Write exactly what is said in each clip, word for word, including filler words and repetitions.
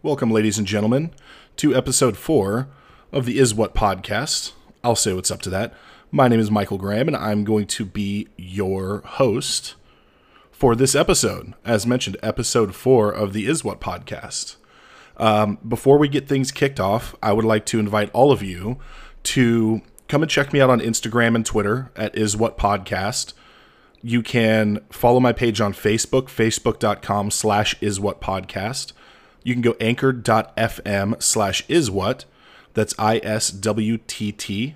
Welcome, ladies and gentlemen, to episode four of the Is What Podcast. I'll say what's up to that. My name is Michael Graham, and I'm going to be your host for this episode. As mentioned, episode four of the Is What Podcast. Um, before we get things kicked off, I would like to invite all of you to come and check me out on Instagram and Twitter at Is What Podcast. You can follow my page on Facebook, facebook.com slash Is What Podcast. You can go anchor.fm slash Is What. That's I S W T T.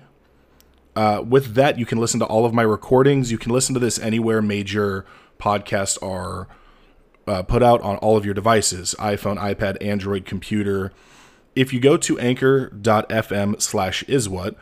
Uh, with that, you can listen to all of my recordings. You can listen to this anywhere major podcasts are uh, put out on all of your devices, iPhone, iPad, Android, computer. If you go to anchor.fm slash Is What,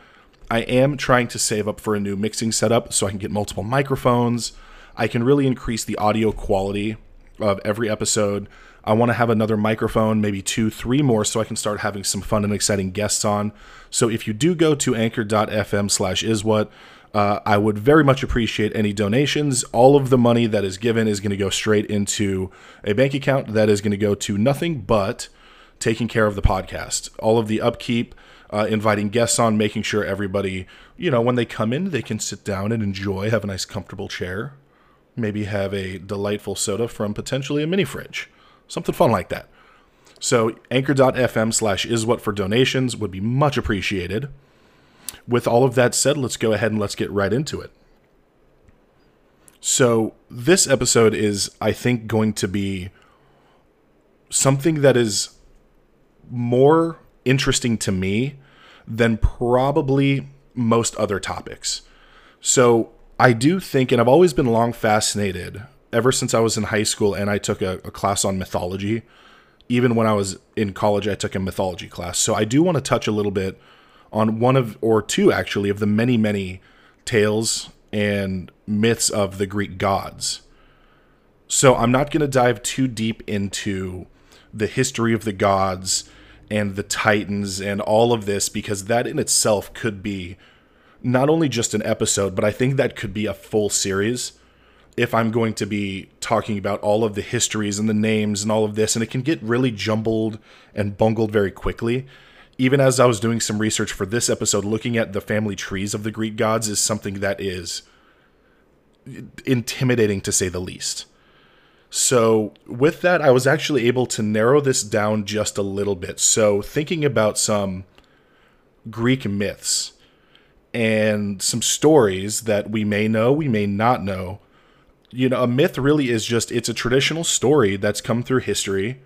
I am trying to save up for a new mixing setup so I can get multiple microphones. I can really increase the audio quality of every episode. I want to have another microphone, maybe two, three more, so I can start having some fun and exciting guests on. So if you do go to anchor.fm slash is what, uh, I would very much appreciate any donations. All of the money that is given is going to go straight into a bank account that is going to go to nothing but taking care of the podcast. All of the upkeep, Uh, inviting guests on, making sure everybody, you know, when they come in, they can sit down and enjoy, have a nice comfortable chair, maybe have a delightful soda from potentially a mini fridge, something fun like that. So anchor.fm slash is what for donations would be much appreciated. With all of that said, let's go ahead and let's get right into it. So this episode is, I think, going to be something that is more interesting to me than probably most other topics. So I do think, and I've always been long fascinated ever since I was in high school and I took a, a class on mythology. Even when I was in college, I took a mythology class. So I do want to touch a little bit on one of, or two actually, of the many, many tales and myths of the Greek gods. So I'm not going to dive too deep into the history of the gods and the Titans and all of this, because that in itself could be not only just an episode, but I think that could be a full series if I'm going to be talking about all of the histories and the names and all of this. And it can get really jumbled and bungled very quickly. Even as I was doing some research for this episode, looking at the family trees of the Greek gods is something that is intimidating, to say the least. So with that, I was actually able to narrow this down just a little bit. So thinking about some Greek myths and some stories that we may know, we may not know, you know, a myth really is just, it's a traditional story that's come through history.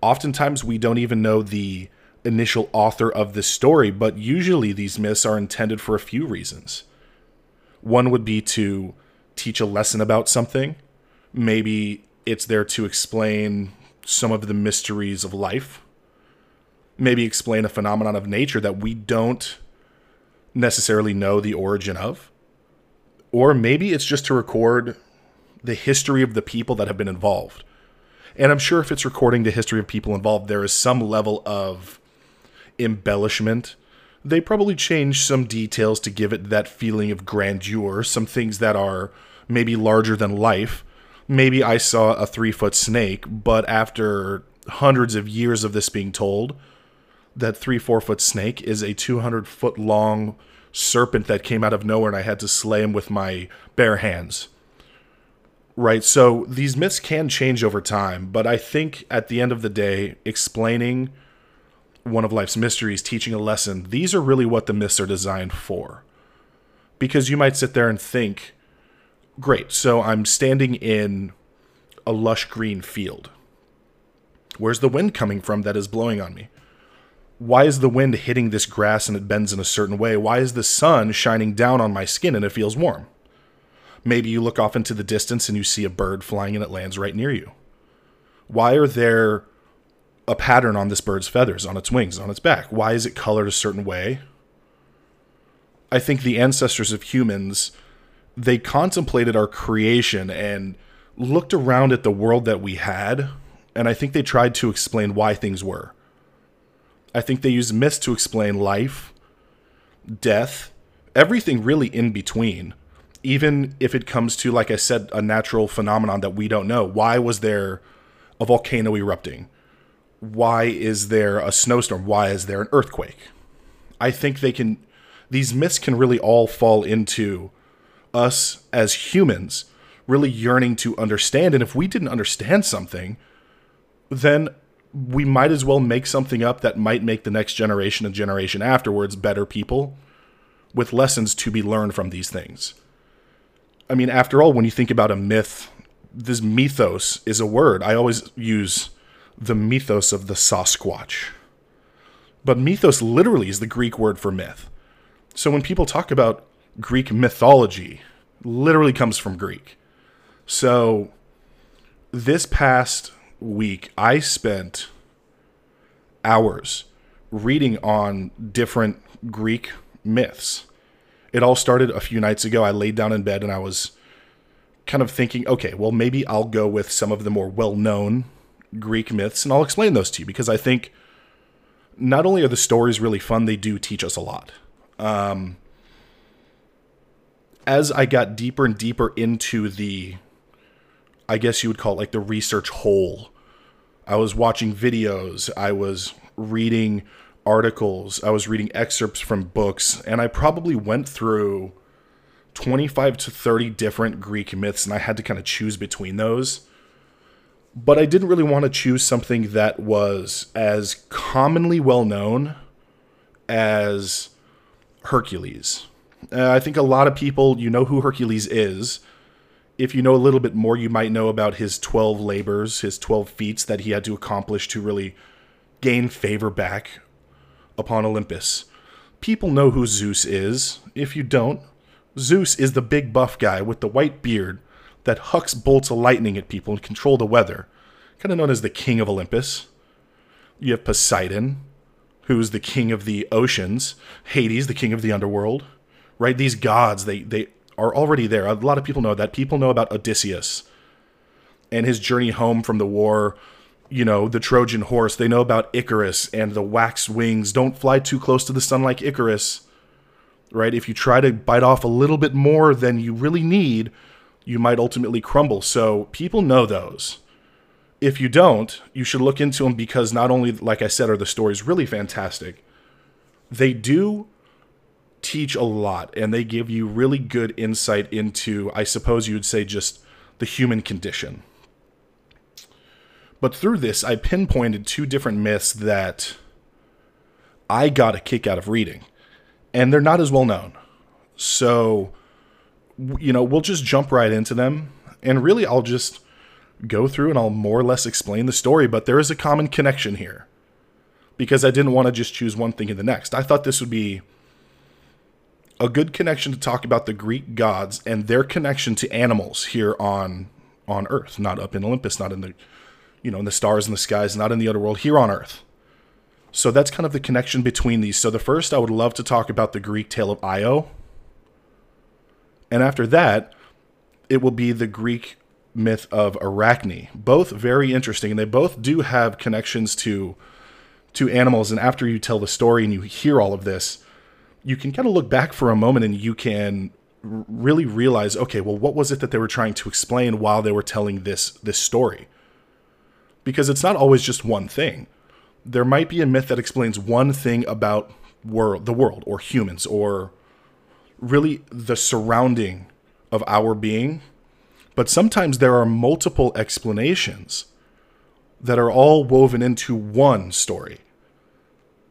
Oftentimes we don't even know the initial author of the story, but usually these myths are intended for a few reasons. One would be to teach a lesson about something. Maybe it's there to explain some of the mysteries of life. Maybe explain a phenomenon of nature that we don't necessarily know the origin of. Or maybe it's just to record the history of the people that have been involved. And I'm sure if it's recording the history of people involved, there is some level of embellishment. They probably change some details to give it that feeling of grandeur, some things that are maybe larger than life. Maybe I saw a three-foot snake, but after hundreds of years of this being told, that three, four-foot snake is a two hundred foot long serpent that came out of nowhere and I had to slay him with my bare hands. Right, so these myths can change over time, but I think at the end of the day, explaining one of life's mysteries, teaching a lesson, these are really what the myths are designed for. Because you might sit there and think, great, so I'm standing in a lush green field. Where's the wind coming from that is blowing on me? Why is the wind hitting this grass and it bends in a certain way? Why is the sun shining down on my skin and it feels warm? Maybe you look off into the distance and you see a bird flying and it lands right near you. Why are there a pattern on this bird's feathers, on its wings, on its back? Why is it colored a certain way? I think the ancestors of humans, they contemplated our creation and looked around at the world that we had, and I think they tried to explain why things were. I think they used myths to explain life, death, everything really in between. Even if it comes to, like I said, a natural phenomenon that we don't know. Why was there a volcano erupting? why is there a snowstorm? Why is there an earthquake? I think they can, these myths can really all fall into us as humans really yearning to understand. And if we didn't understand something, then we might as well make something up that might make the next generation and generation afterwards better people with lessons to be learned from these things. I mean, after all, when you think about a myth, this mythos is a word. I always use the mythos of the Sasquatch. But mythos literally is the Greek word for myth. So when people talk about Greek mythology, literally comes from Greek. So this past week, I spent hours reading on different Greek myths. It all started a few nights ago. I laid down in bed and I was kind of thinking, okay, well, maybe I'll go with some of the more well-known Greek myths and I'll explain those to you, because I think not only are the stories really fun, they do teach us a lot. Um, as I got deeper and deeper into the, I guess you would call it like the research hole, I was watching videos, I was reading articles, I was reading excerpts from books, and I probably went through twenty-five to thirty different Greek myths, and I had to kind of choose between those. But I didn't really want to choose something that was as commonly well known as Hercules. Uh, I think a lot of people, you know who Hercules is. If you know a little bit more, you might know about his twelve labors, his twelve feats that he had to accomplish to really gain favor back upon Olympus. People know who Zeus is. If you don't, Zeus is the big buff guy with the white beard that hucks bolts of lightning at people and control the weather, kind of known as the king of Olympus. You have Poseidon, who's the king of the oceans. Hades, the king of the underworld. Right? These gods, they they are already there. A lot of people know that. People know about Odysseus and his journey home from the war. You know, the Trojan horse. They know about Icarus and the wax wings. Don't fly too close to the sun like Icarus. Right? If you try to bite off a little bit more than you really need, you might ultimately crumble. So people know those. If you don't, you should look into them, because not only, like I said, are the stories really fantastic, they do teach a lot, and they give you really good insight into, I suppose you'd say, just the human condition. But through this, I pinpointed two different myths that I got a kick out of reading, and they're not as well known. So, you know, we'll just jump right into them, and really I'll just go through and I'll more or less explain the story, but there is a common connection here, because I didn't want to just choose one thing in the next. I thought this would be a good connection to talk about the Greek gods and their connection to animals here on on Earth, not up in Olympus, not in the, you know, in the stars and the skies, not in the other world, here on Earth. So that's kind of the connection between these. So the first, I would love to talk about the Greek tale of Io. And after that, it will be the Greek myth of Arachne. Both very interesting, and they both do have connections to, to animals. And after you tell the story and you hear all of this, you can kind of look back for a moment and you can really realize, okay, well, what was it that they were trying to explain while they were telling this, this story? Because it's not always just one thing. There might be a myth that explains one thing about world, the world, or humans, or really the surrounding of our being. But sometimes there are multiple explanations that are all woven into one story.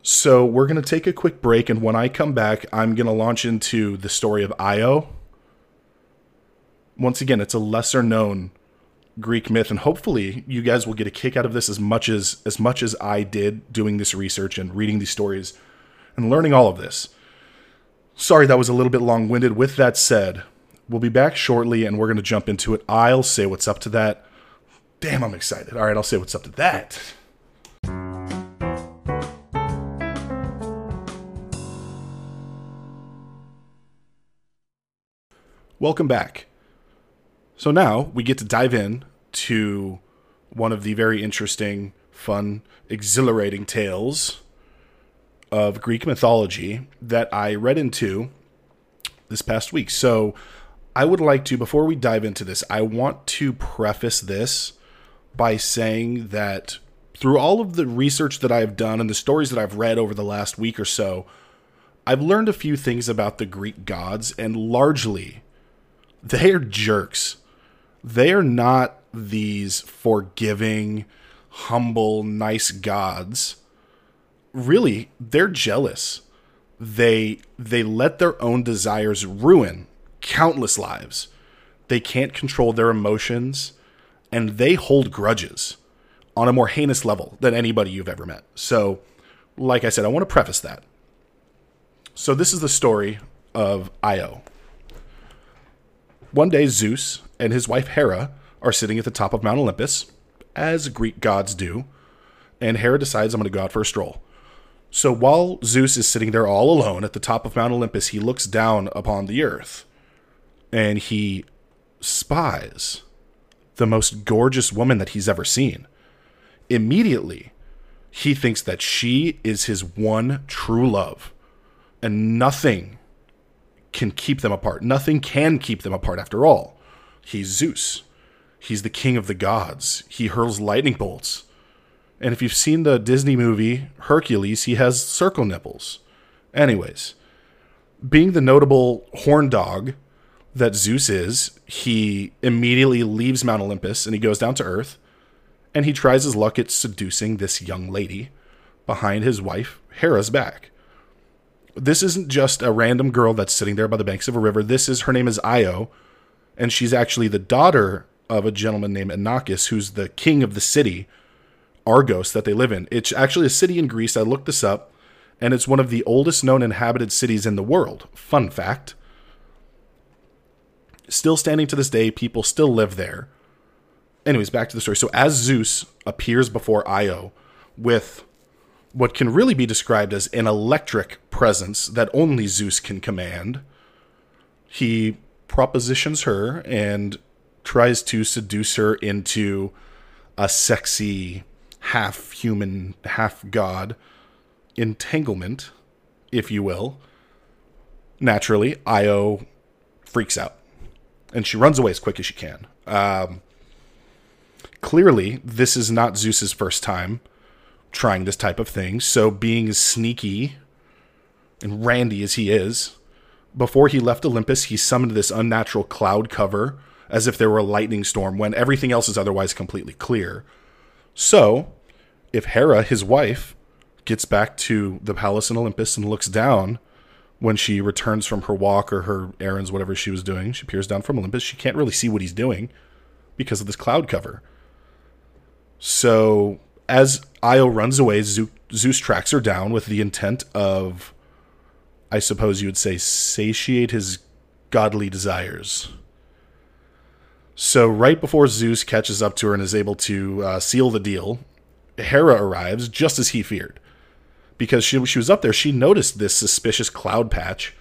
So we're going to take a quick break, and when I come back, I'm going to launch into the story of Io. Once again, it's a lesser known Greek myth, and hopefully you guys will get a kick out of this as much as as much as I did doing this research and reading these stories and learning all of this. Sorry, that was a little bit long-winded. With that said, we'll be back shortly, and we're going to jump into it. I'll say what's up to that. Damn, I'm excited. All right, I'll say what's up to that. Welcome back. So now we get to dive in to one of the very interesting, fun, exhilarating tales of Greek mythology that I read into this past week. So I would like to, before we dive into this, I want to preface this by saying that through all of the research that I've done and the stories that I've read over the last week or so, I've learned a few things about the Greek gods, and largely, they are jerks. They are not these forgiving, humble, nice gods. Really, they're jealous. They they let their own desires ruin countless lives. They can't control their emotions, and they hold grudges on a more heinous level than anybody you've ever met. So, like I said, I want to preface that. So this is the story of Io. One day, Zeus and his wife Hera are sitting at the top of Mount Olympus, as Greek gods do, and Hera decides, I'm going to go out for a stroll. So while Zeus is sitting there all alone at the top of Mount Olympus, he looks down upon the earth, and he spies the most gorgeous woman that he's ever seen. Immediately, he thinks that she is his one true love, and nothing can keep them apart. Nothing can keep them apart after all. He's Zeus. He's the king of the gods. He hurls lightning bolts. And if you've seen the Disney movie Hercules, he has circle nipples. Anyways, being the notable horn dog that Zeus is, he immediately leaves Mount Olympus and he goes down to Earth, and he tries his luck at seducing this young lady behind his wife Hera's back. This isn't just a random girl that's sitting there by the banks of a river. This is, her name is Io, and she's actually the daughter of a gentleman named Anakis, who's the king of the city, Argos, that they live in. It's actually a city in Greece. I looked this up, and it's one of the oldest known inhabited cities in the world. Fun fact. Still standing to this day, people still live there. Anyways, back to the story. So as Zeus appears before Io with what can really be described as an electric presence that only Zeus can command, he propositions her and tries to seduce her into a sexy half-human, half-god entanglement, if you will. Naturally, Io freaks out, and she runs away as quick as she can. Um, clearly, this is not Zeus's first time trying this type of thing, so being as sneaky and randy as he is, before he left Olympus, he summoned this unnatural cloud cover as if there were a lightning storm when everything else is otherwise completely clear. So, if Hera, his wife, gets back to the palace in Olympus and looks down when she returns from her walk or her errands, whatever she was doing, she peers down from Olympus, she can't really see what he's doing because of this cloud cover. So, as Io runs away, Zeus tracks her down with the intent of, I suppose you would say, satiate his godly desires. So right before Zeus catches up to her and is able to uh, seal the deal, Hera arrives just as he feared. Because she, she was up there, she noticed this suspicious cloud patch.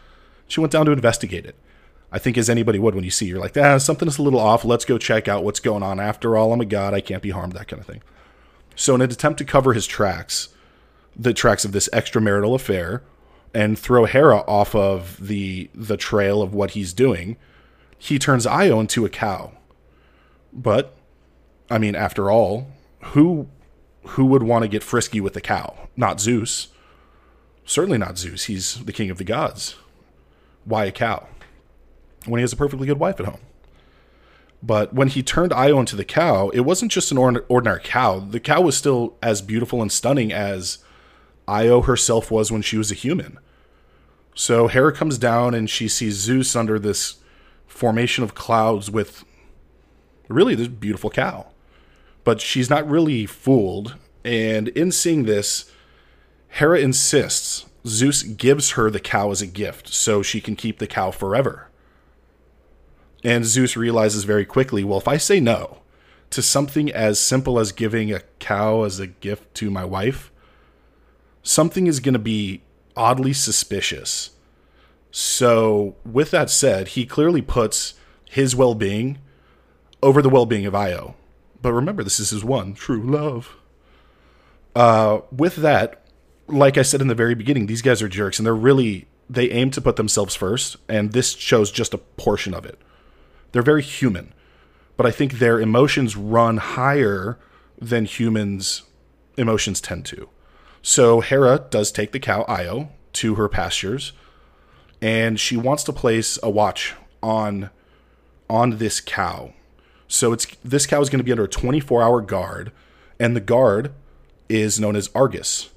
She went down to investigate it. I think as anybody would when you see, you're like, ah, something is a little off. Let's go check out what's going on. After all, I'm a god. I can't be harmed, that kind of thing. So in an attempt to cover his tracks, the tracks of this extramarital affair, and throw Hera off of the the trail of what he's doing, he turns Io into a cow. But, I mean, after all, who who would want to get frisky with a cow? Not Zeus. Certainly not Zeus. He's the king of the gods. Why a cow? When he has a perfectly good wife at home. But when he turned Io into the cow, it wasn't just an ordinary cow. The cow was still as beautiful and stunning as Io herself was when she was a human. So Hera comes down and she sees Zeus under this formation of clouds with really this beautiful cow. But she's not really fooled. And in seeing this, Hera insists Zeus gives her the cow as a gift so she can keep the cow forever. And Zeus realizes very quickly, well, if I say no to something as simple as giving a cow as a gift to my wife, something is going to be oddly suspicious. So with that said, he clearly puts his well-being over the well-being of Io. But remember, this is his one true love. Uh, with that, like I said in the very beginning, these guys are jerks, and they're really, they aim to put themselves first, and this shows just a portion of it. They're very human, but I think their emotions run higher than humans emotions tend to. So Hera does take the cow Io to her pastures, and she wants to place a watch on on this cow. So it's this cow is going to be under a twenty-four hour guard, and the guard is known as Argus,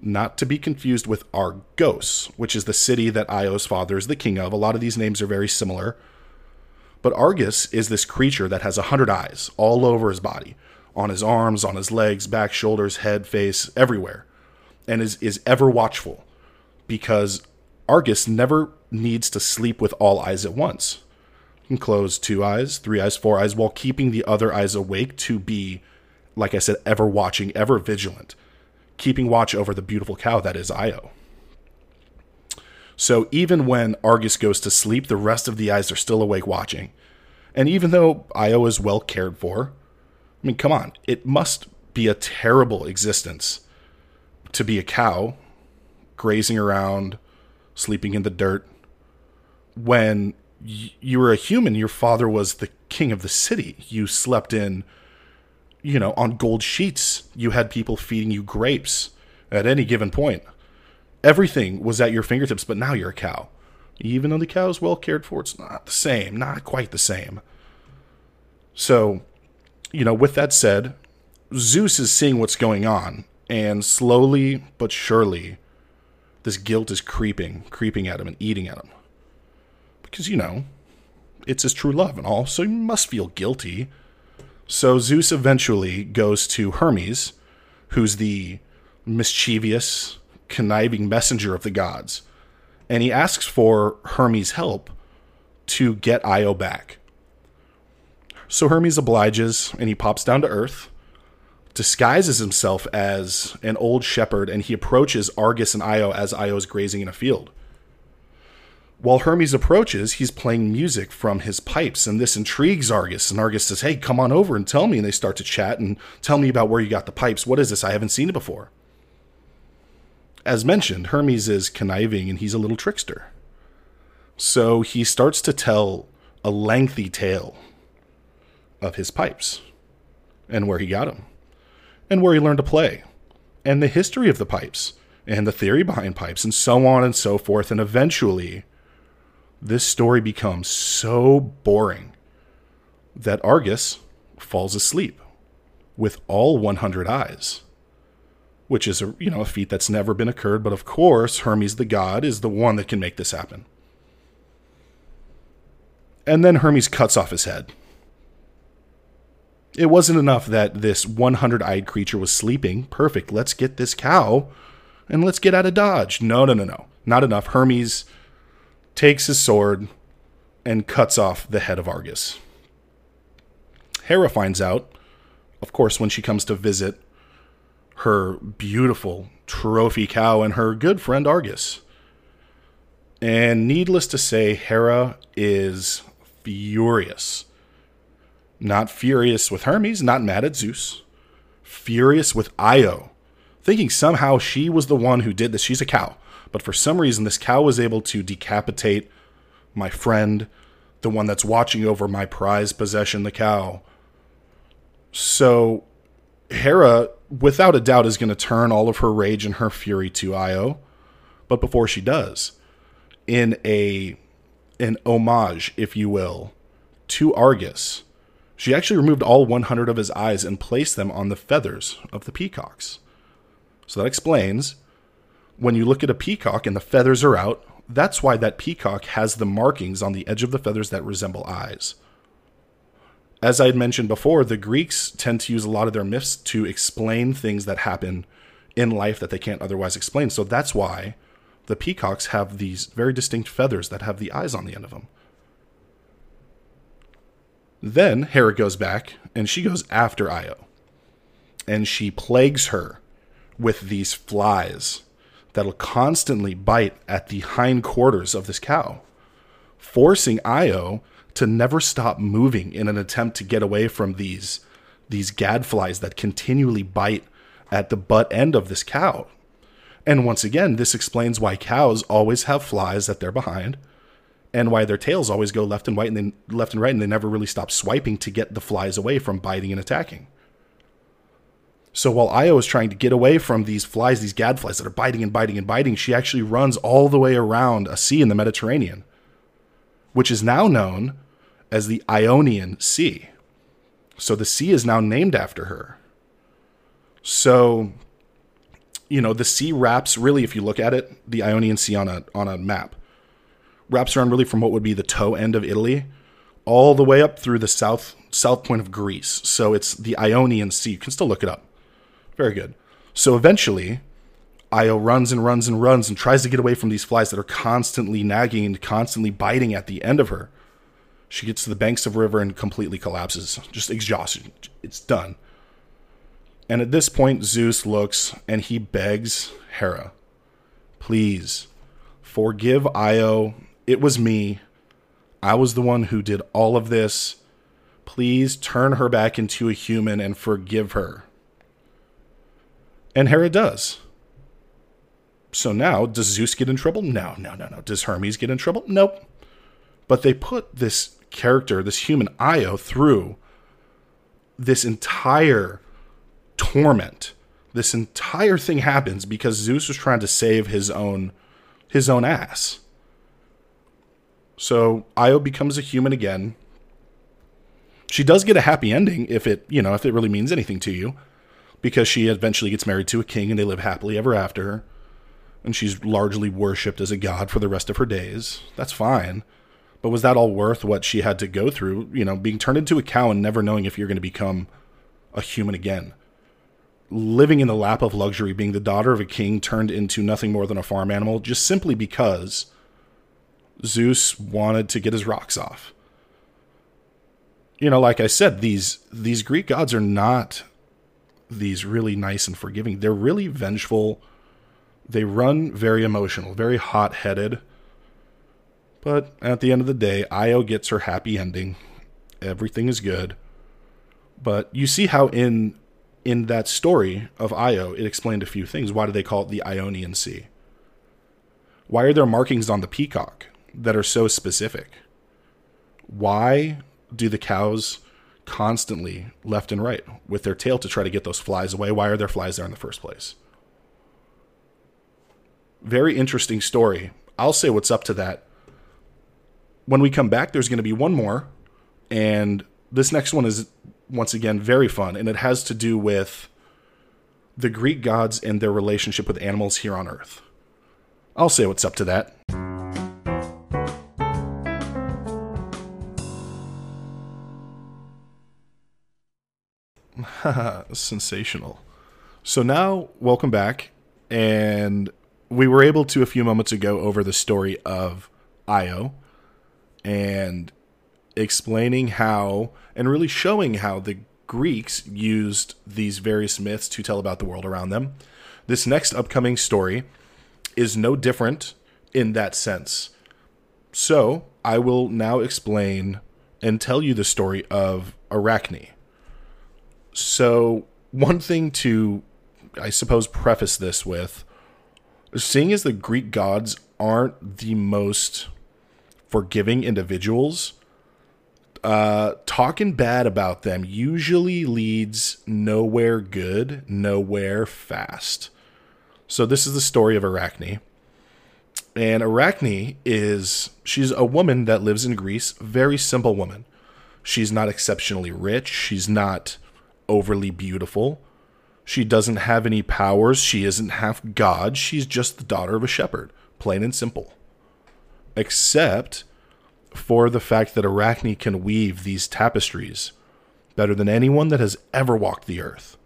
not to be confused with Argos, which is the city that Io's father is the king of. A lot of these names are very similar. But Argus is this creature that has a hundred eyes all over his body, on his arms, on his legs, back, shoulders, head, face, everywhere, and is, is ever watchful, because Argus never needs to sleep with all eyes at once. He can close two eyes, three eyes, four eyes, while keeping the other eyes awake to be, like I said, ever watching, ever vigilant, keeping watch over the beautiful cow that is Io. So even when Argus goes to sleep, the rest of the eyes are still awake watching. And even though Io is well cared for, I mean, come on, it must be a terrible existence to be a cow grazing around, sleeping in the dirt. When y- you were a human, your father was the king of the city. You slept in, you know, on gold sheets. You had people feeding you grapes at any given point. Everything was at your fingertips, but now you're a cow. Even though the cow is well cared for, it's not the same, not quite the same. So, you know, with that said, Zeus is seeing what's going on, and slowly but surely, this guilt is creeping, creeping at him and eating at him. Because, you know, it's his true love and all, so he must feel guilty. So Zeus eventually goes to Hermes, who's the mischievous, conniving messenger of the gods, and he asks for Hermes' help to get Io back. So Hermes obliges, and he pops down to Earth, disguises himself as an old shepherd, and he approaches Argus and Io as Io is grazing in a field. While Hermes approaches, he's playing music from his pipes, and this intrigues Argus, and Argus says, "Hey, come on over and tell me," and they start to chat, and "Tell me about where you got the pipes. What is this? I haven't seen it before." As mentioned, Hermes is conniving and he's a little trickster. So he starts to tell a lengthy tale of his pipes and where he got them and where he learned to play and the history of the pipes and the theory behind pipes and so on and so forth. And eventually, this story becomes so boring that Argus falls asleep with all one hundred eyes. Which is a, you know, a feat that's never been occurred, but of course Hermes the god is the one that can make this happen. And then Hermes cuts off his head. It wasn't enough that this one hundred-eyed creature was sleeping. Perfect, let's get this cow and let's get out of Dodge. No, no, no, no. Not enough. Hermes takes his sword and cuts off the head of Argus. Hera finds out, of course, when she comes to visit her beautiful trophy cow and her good friend Argus. And needless to say, Hera is furious. Not furious with Hermes, not mad at Zeus. Furious with Io, thinking somehow she was the one who did this. She's a cow. But for some reason, this cow was able to decapitate my friend, the one that's watching over my prized possession, the cow. So Hera, without a doubt, is going to turn all of her rage and her fury to Io. But before she does, in a an homage, if you will, to Argus, she actually removed all one hundred of his eyes and placed them on the feathers of the peacocks. So that explains, when you look at a peacock and the feathers are out, that's why that peacock has the markings on the edge of the feathers that resemble eyes. As I had mentioned before, the Greeks tend to use a lot of their myths to explain things that happen in life that they can't otherwise explain. So that's why the peacocks have these very distinct feathers that have the eyes on the end of them. Then Hera goes back, and she goes after Io. And she plagues her with these flies that'll constantly bite at the hindquarters of this cow, forcing Io to never stop moving in an attempt to get away from these these gadflies that continually bite at the butt end of this cow. And once again, this explains why cows always have flies at their behind and why their tails always go left and right and then left and right, and they never really stop swiping to get the flies away from biting and attacking. So while Io is trying to get away from these flies, these gadflies that are biting and biting and biting, she actually runs all the way around a sea in the Mediterranean, which is now known as the Ionian Sea. So the sea is now named after her. So, you know, the sea wraps, really, if you look at it, the Ionian Sea on a on a map, wraps around really from what would be the toe end of Italy all the way up through the south south point of Greece. So it's the Ionian Sea. You can still look it up. Very good. So eventually, Io runs and runs and runs and tries to get away from these flies that are constantly nagging and constantly biting at the end of her. She gets to the banks of a river and completely collapses. Just exhaustion. It's done. And at this point, Zeus looks and he begs Hera, please forgive Io. It was me. I was the one who did all of this. Please turn her back into a human and forgive her. And Hera does. So now, does Zeus get in trouble? No, no, no, no. Does Hermes get in trouble? Nope. But they put this character, this human Io, through this entire torment. This entire thing happens because Zeus was trying to save his own, his own ass. So Io becomes a human again. She does get a happy ending if it, you know, if it really means anything to you, because she eventually gets married to a king and they live happily ever after. And she's largely worshipped as a god for the rest of her days. That's fine. But was that all worth what she had to go through? You know, being turned into a cow and never knowing if you're going to become a human again. Living in the lap of luxury, being the daughter of a king turned into nothing more than a farm animal, just simply because Zeus wanted to get his rocks off. You know, like I said, these these Greek gods are not these really nice and forgiving. They're really vengeful. They run very emotional, very hot-headed. But at the end of the day, Io gets her happy ending. Everything is good. But you see how in in that story of Io, it explained a few things. Why do they call it the Ionian Sea? Why are there markings on the peacock that are so specific? Why do the cows constantly left and right with their tail to try to get those flies away? Why are there flies there in the first place? Very interesting story. I'll say what's up to that. When we come back, there's going to be one more. And this next one is, once again, very fun. And it has to do with the Greek gods and their relationship with animals here on Earth. I'll say what's up to that. Sensational. So now, welcome back. And we were able to, a few moments ago, over the story of Io and explaining how, and really showing how the Greeks used these various myths to tell about the world around them. This next upcoming story is no different in that sense. So I will now explain and tell you the story of Arachne. So one thing to, I suppose, preface this with, seeing as the Greek gods aren't the most forgiving individuals, uh, talking bad about them usually leads nowhere good, nowhere fast. So this is the story of Arachne. And Arachne is, she's a woman that lives in Greece, very simple woman. She's not exceptionally rich. She's not overly beautiful. She doesn't have any powers. She isn't half god. She's just the daughter of a shepherd, plain and simple. Except for the fact that Arachne can weave these tapestries better than anyone that has ever walked the earth.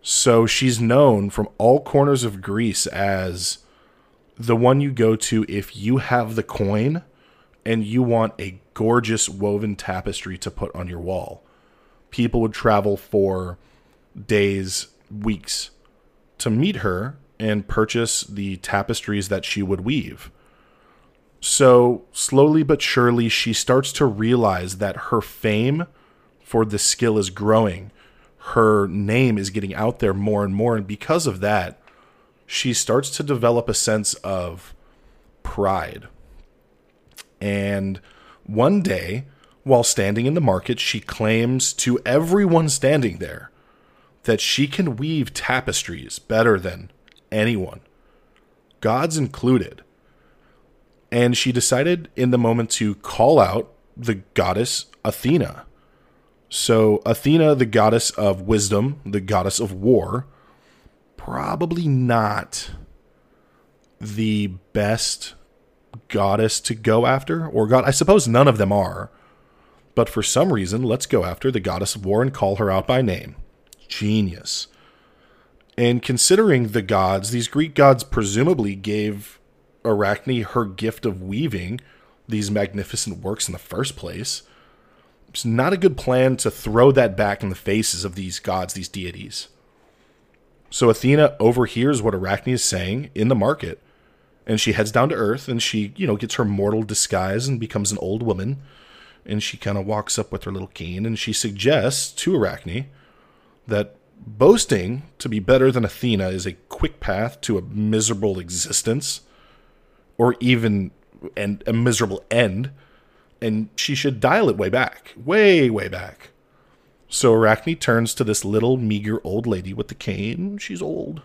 So she's known from all corners of Greece as the one you go to if you have the coin and you want a gorgeous woven tapestry to put on your wall. People would travel for days, weeks to meet her and purchase the tapestries that she would weave. So slowly but surely, she starts to realize that her fame for this skill is growing. Her name is getting out there more and more. And because of that, she starts to develop a sense of pride. And one day, while standing in the market, she claims to everyone standing there that she can weave tapestries better than anyone, gods included. And she decided in the moment to call out the goddess Athena. So Athena, the goddess of wisdom, the goddess of war, probably not the best goddess to go after, or god, I suppose none of them are, but for some reason, let's go after the goddess of war and call her out by name. Genius. And considering the gods, these Greek gods presumably gave Arachne her gift of weaving these magnificent works in the first place. It's not a good plan to throw that back in the faces of these gods, these deities. So Athena overhears what Arachne is saying in the market, and she heads down to Earth, and she, you know, gets her mortal disguise and becomes an old woman, and she kind of walks up with her little cane, and she suggests to Arachne that boasting to be better than Athena is a quick path to a miserable existence, or even an, a miserable end, and she should dial it way back, way, way back. So Arachne turns to this little, meager old lady with the cane. She's old.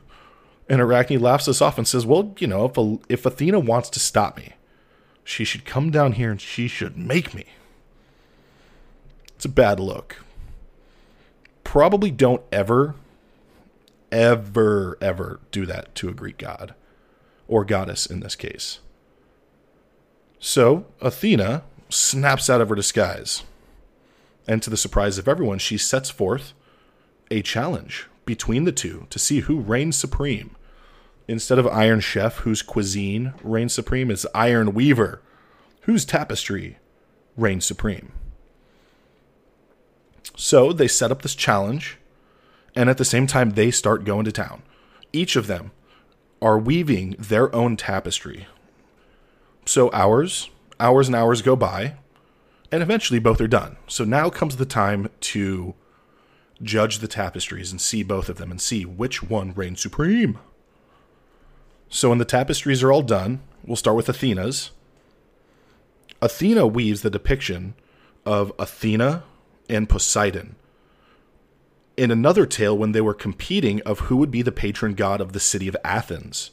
And Arachne laughs us off and says, well, you know, if, a, if Athena wants to stop me, she should come down here and she should make me. It's a bad look. Probably don't ever, ever, ever do that to a Greek god, or goddess in this case. So Athena snaps out of her disguise, and to the surprise of everyone, she sets forth a challenge between the two to see who reigns supreme. Instead of Iron Chef, whose cuisine reigns supreme, is Iron Weaver, whose tapestry reigns supreme. So they set up this challenge, and at the same time, they start going to town. Each of them are weaving their own tapestry. So hours, hours and hours go by, and eventually both are done. So now comes the time to judge the tapestries and see both of them and see which one reigns supreme. So when the tapestries are all done, we'll start with Athena's. Athena weaves the depiction of Athena and Poseidon. In another tale, when they were competing of who would be the patron god of the city of Athens.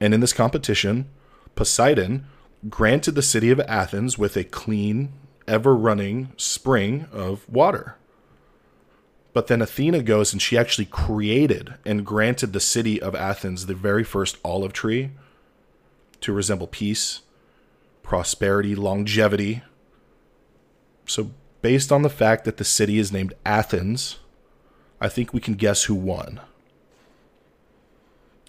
And in this competition, Poseidon granted the city of Athens with a clean, ever-running spring of water. But then Athena goes and she actually created and granted the city of Athens the very first olive tree to resemble peace, prosperity, longevity. So based on the fact that the city is named Athens, I think we can guess who won.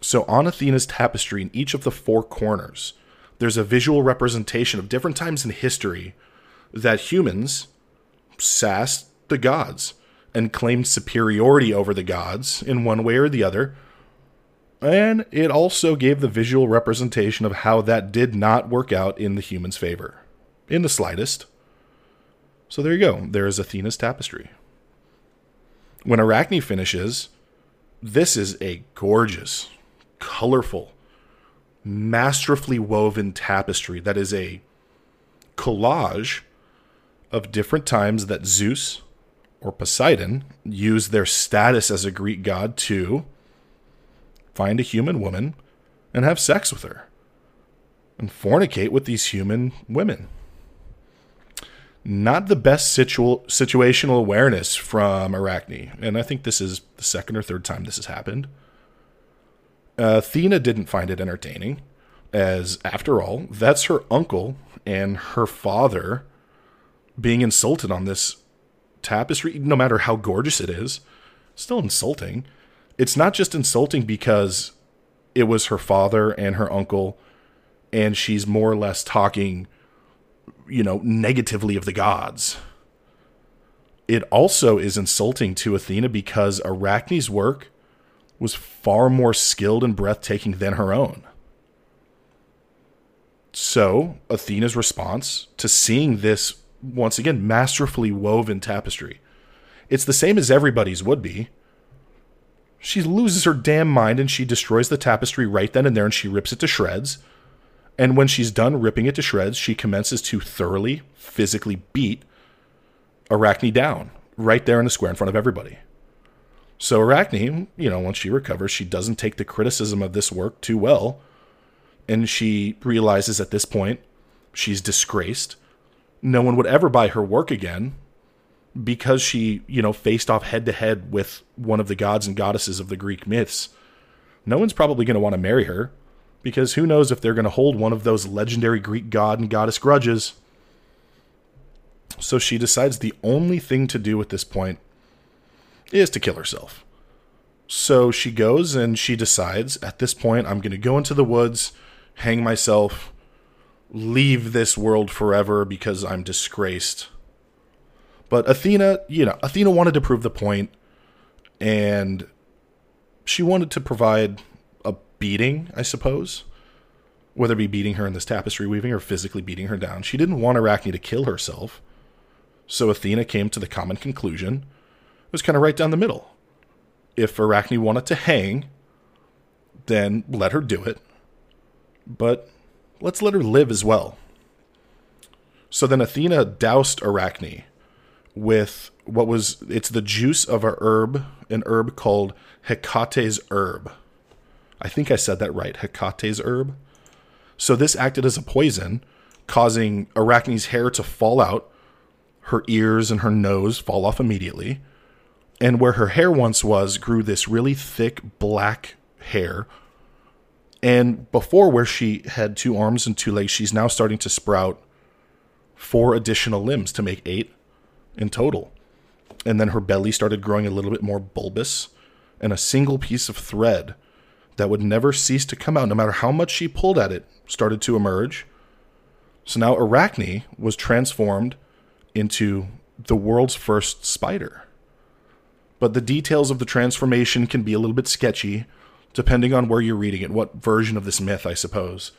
So on Athena's tapestry, in each of the four corners, there's a visual representation of different times in history that humans sassed the gods and claimed superiority over the gods in one way or the other. And it also gave the visual representation of how that did not work out in the humans' favor, in the slightest. So there you go. There is Athena's tapestry. When Arachne finishes, this is a gorgeous, colorful, masterfully woven tapestry that is a collage of different times that Zeus or Poseidon used their status as a Greek god to find a human woman and have sex with her and fornicate with these human women. Not the best situ- situational awareness from Arachne. And I think this is the second or third time this has happened. Uh, Athena didn't find it entertaining, as after all, that's her uncle and her father being insulted on this tapestry, no matter how gorgeous it is. Still insulting. It's not just insulting because it was her father and her uncle, and she's more or less talking, you know, negatively of the gods. It also is insulting to Athena because Arachne's work was far more skilled and breathtaking than her own. So Athena's response to seeing this, once again, masterfully woven tapestry, it's the same as everybody's would be. She loses her damn mind and she destroys the tapestry right then and there, and she rips it to shreds. And when she's done ripping it to shreds, she commences to thoroughly, physically beat Arachne down right there in the square in front of everybody. So Arachne, you know, once she recovers, she doesn't take the criticism of this work too well. And she realizes at this point she's disgraced. No one would ever buy her work again because she, you know, faced off head to head with one of the gods and goddesses of the Greek myths. No one's probably going to want to marry her because who knows if they're going to hold one of those legendary Greek god and goddess grudges. So she decides the only thing to do at this point is to kill herself. So she goes and she decides, at this point, I'm going to go into the woods, hang myself, leave this world forever because I'm disgraced. But Athena, you know, Athena wanted to prove the point, and she wanted to provide a beating, I suppose, whether it be beating her in this tapestry weaving or physically beating her down. She didn't want Arachne to kill herself. So Athena came to the common conclusion. It was kind of right down the middle. If Arachne wanted to hang, then let her do it. But let's let her live as well. So then Athena doused Arachne with what was, it's the juice of a herb, an herb called Hecate's herb. I think I said that right, Hecate's herb. So this acted as a poison, causing Arachne's hair to fall out, her ears and her nose fall off immediately. And where her hair once was grew this really thick black hair. And before, where she had two arms and two legs, she's now starting to sprout four additional limbs to make eight in total. And then her belly started growing a little bit more bulbous, and a single piece of thread that would never cease to come out, no matter how much she pulled at it, started to emerge. So now Arachne was transformed into the world's first spider. But the details of the transformation can be a little bit sketchy, depending on where you're reading it, what version of this myth, I suppose.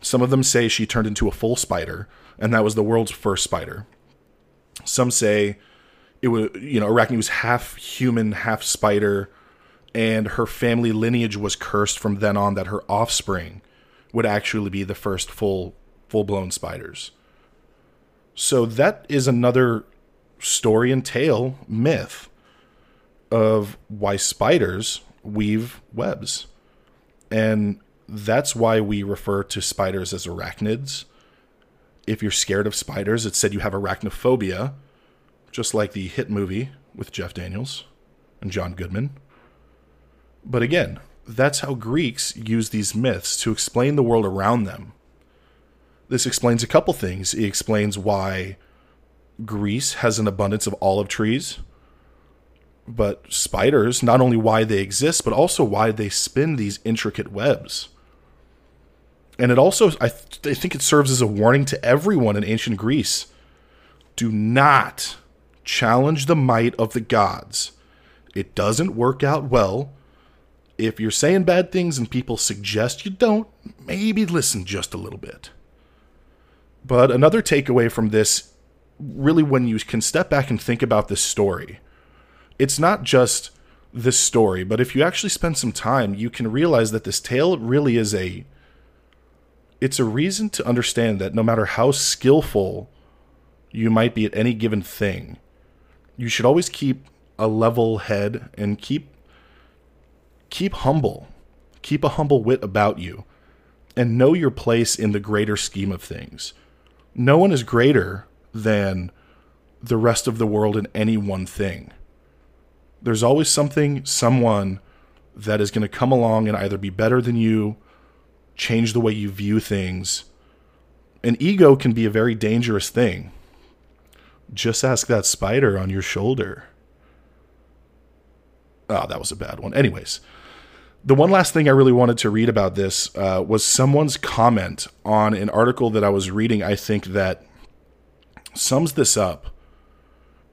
Some of them say she turned into a full spider, and that was the world's first spider. Some say it was, you know, Arachne was half human, half spider, and her family lineage was cursed from then on that her offspring would actually be the first full, full-blown spiders. So that is another story and tale myth of why spiders weave webs. And that's why we refer to spiders as arachnids. If you're scared of spiders, it's said you have arachnophobia, just like the hit movie with Jeff Daniels and John Goodman. But again, that's how Greeks use these myths to explain the world around them. This explains a couple things. It explains why Greece has an abundance of olive trees. But spiders, not only why they exist, but also why they spin these intricate webs. And it also, I, th- I think it serves as a warning to everyone in ancient Greece. Do not challenge the might of the gods. It doesn't work out well. If you're saying bad things and people suggest you don't, maybe listen just a little bit. But another takeaway from this, really when you can step back and think about this story, it's not just this story, but if you actually spend some time, you can realize that this tale really is a, it's a reason to understand that no matter how skillful you might be at any given thing, you should always keep a level head and keep, keep humble, keep a humble wit about you, and know your place in the greater scheme of things. No one is greater than the rest of the world in any one thing. There's always something, someone that is going to come along and either be better than you, change the way you view things. And ego can be a very dangerous thing. Just ask that spider on your shoulder. Oh, that was a bad one. Anyways, the one last thing I really wanted to read about this uh, was someone's comment on an article that I was reading, I think, that sums this up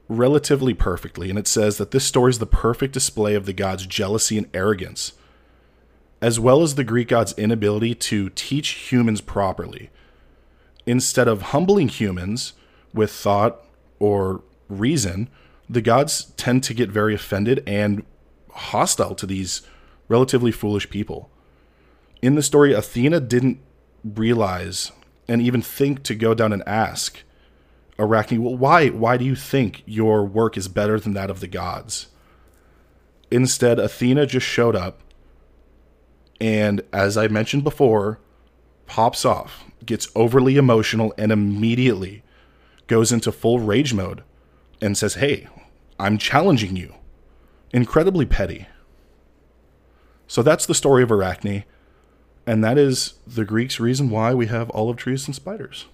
relatively perfectly, and it says that this story is the perfect display of the gods' jealousy and arrogance, as well as the Greek gods' inability to teach humans properly. Instead of humbling humans with thought or reason, the gods tend to get very offended and hostile to these relatively foolish people. In the story, Athena didn't realize and even think to go down and ask Arachne, well, why, why do you think your work is better than that of the gods? Instead, Athena just showed up and, as I mentioned before, pops off, gets overly emotional, and immediately goes into full rage mode and says, "Hey, I'm challenging you." Incredibly petty. So that's the story of Arachne, and that is the Greeks' reason why we have olive trees and spiders.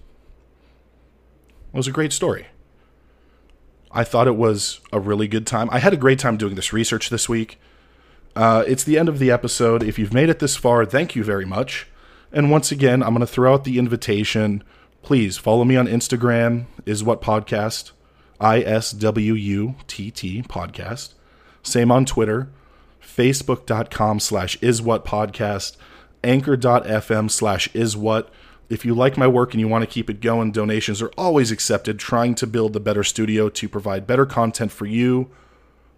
It was a great story. I thought it was a really good time. I had a great time doing this research this week. Uh, it's the end of the episode. If you've made it this far, thank you very much. And once again, I'm going to throw out the invitation. Please follow me on Instagram, Is What Podcast, I S W U T T Podcast. Same on Twitter, facebook.com slash Is What Podcast, anchor.fm slash Is What. If you like my work and you want to keep it going, donations are always accepted. Trying to build a better studio to provide better content for you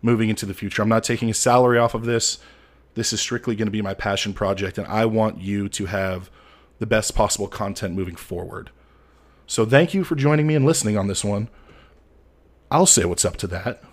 moving into the future. I'm not taking a salary off of this. This is strictly going to be my passion project, and I want you to have the best possible content moving forward. So thank you for joining me and listening on this one. I'll say what's up to that.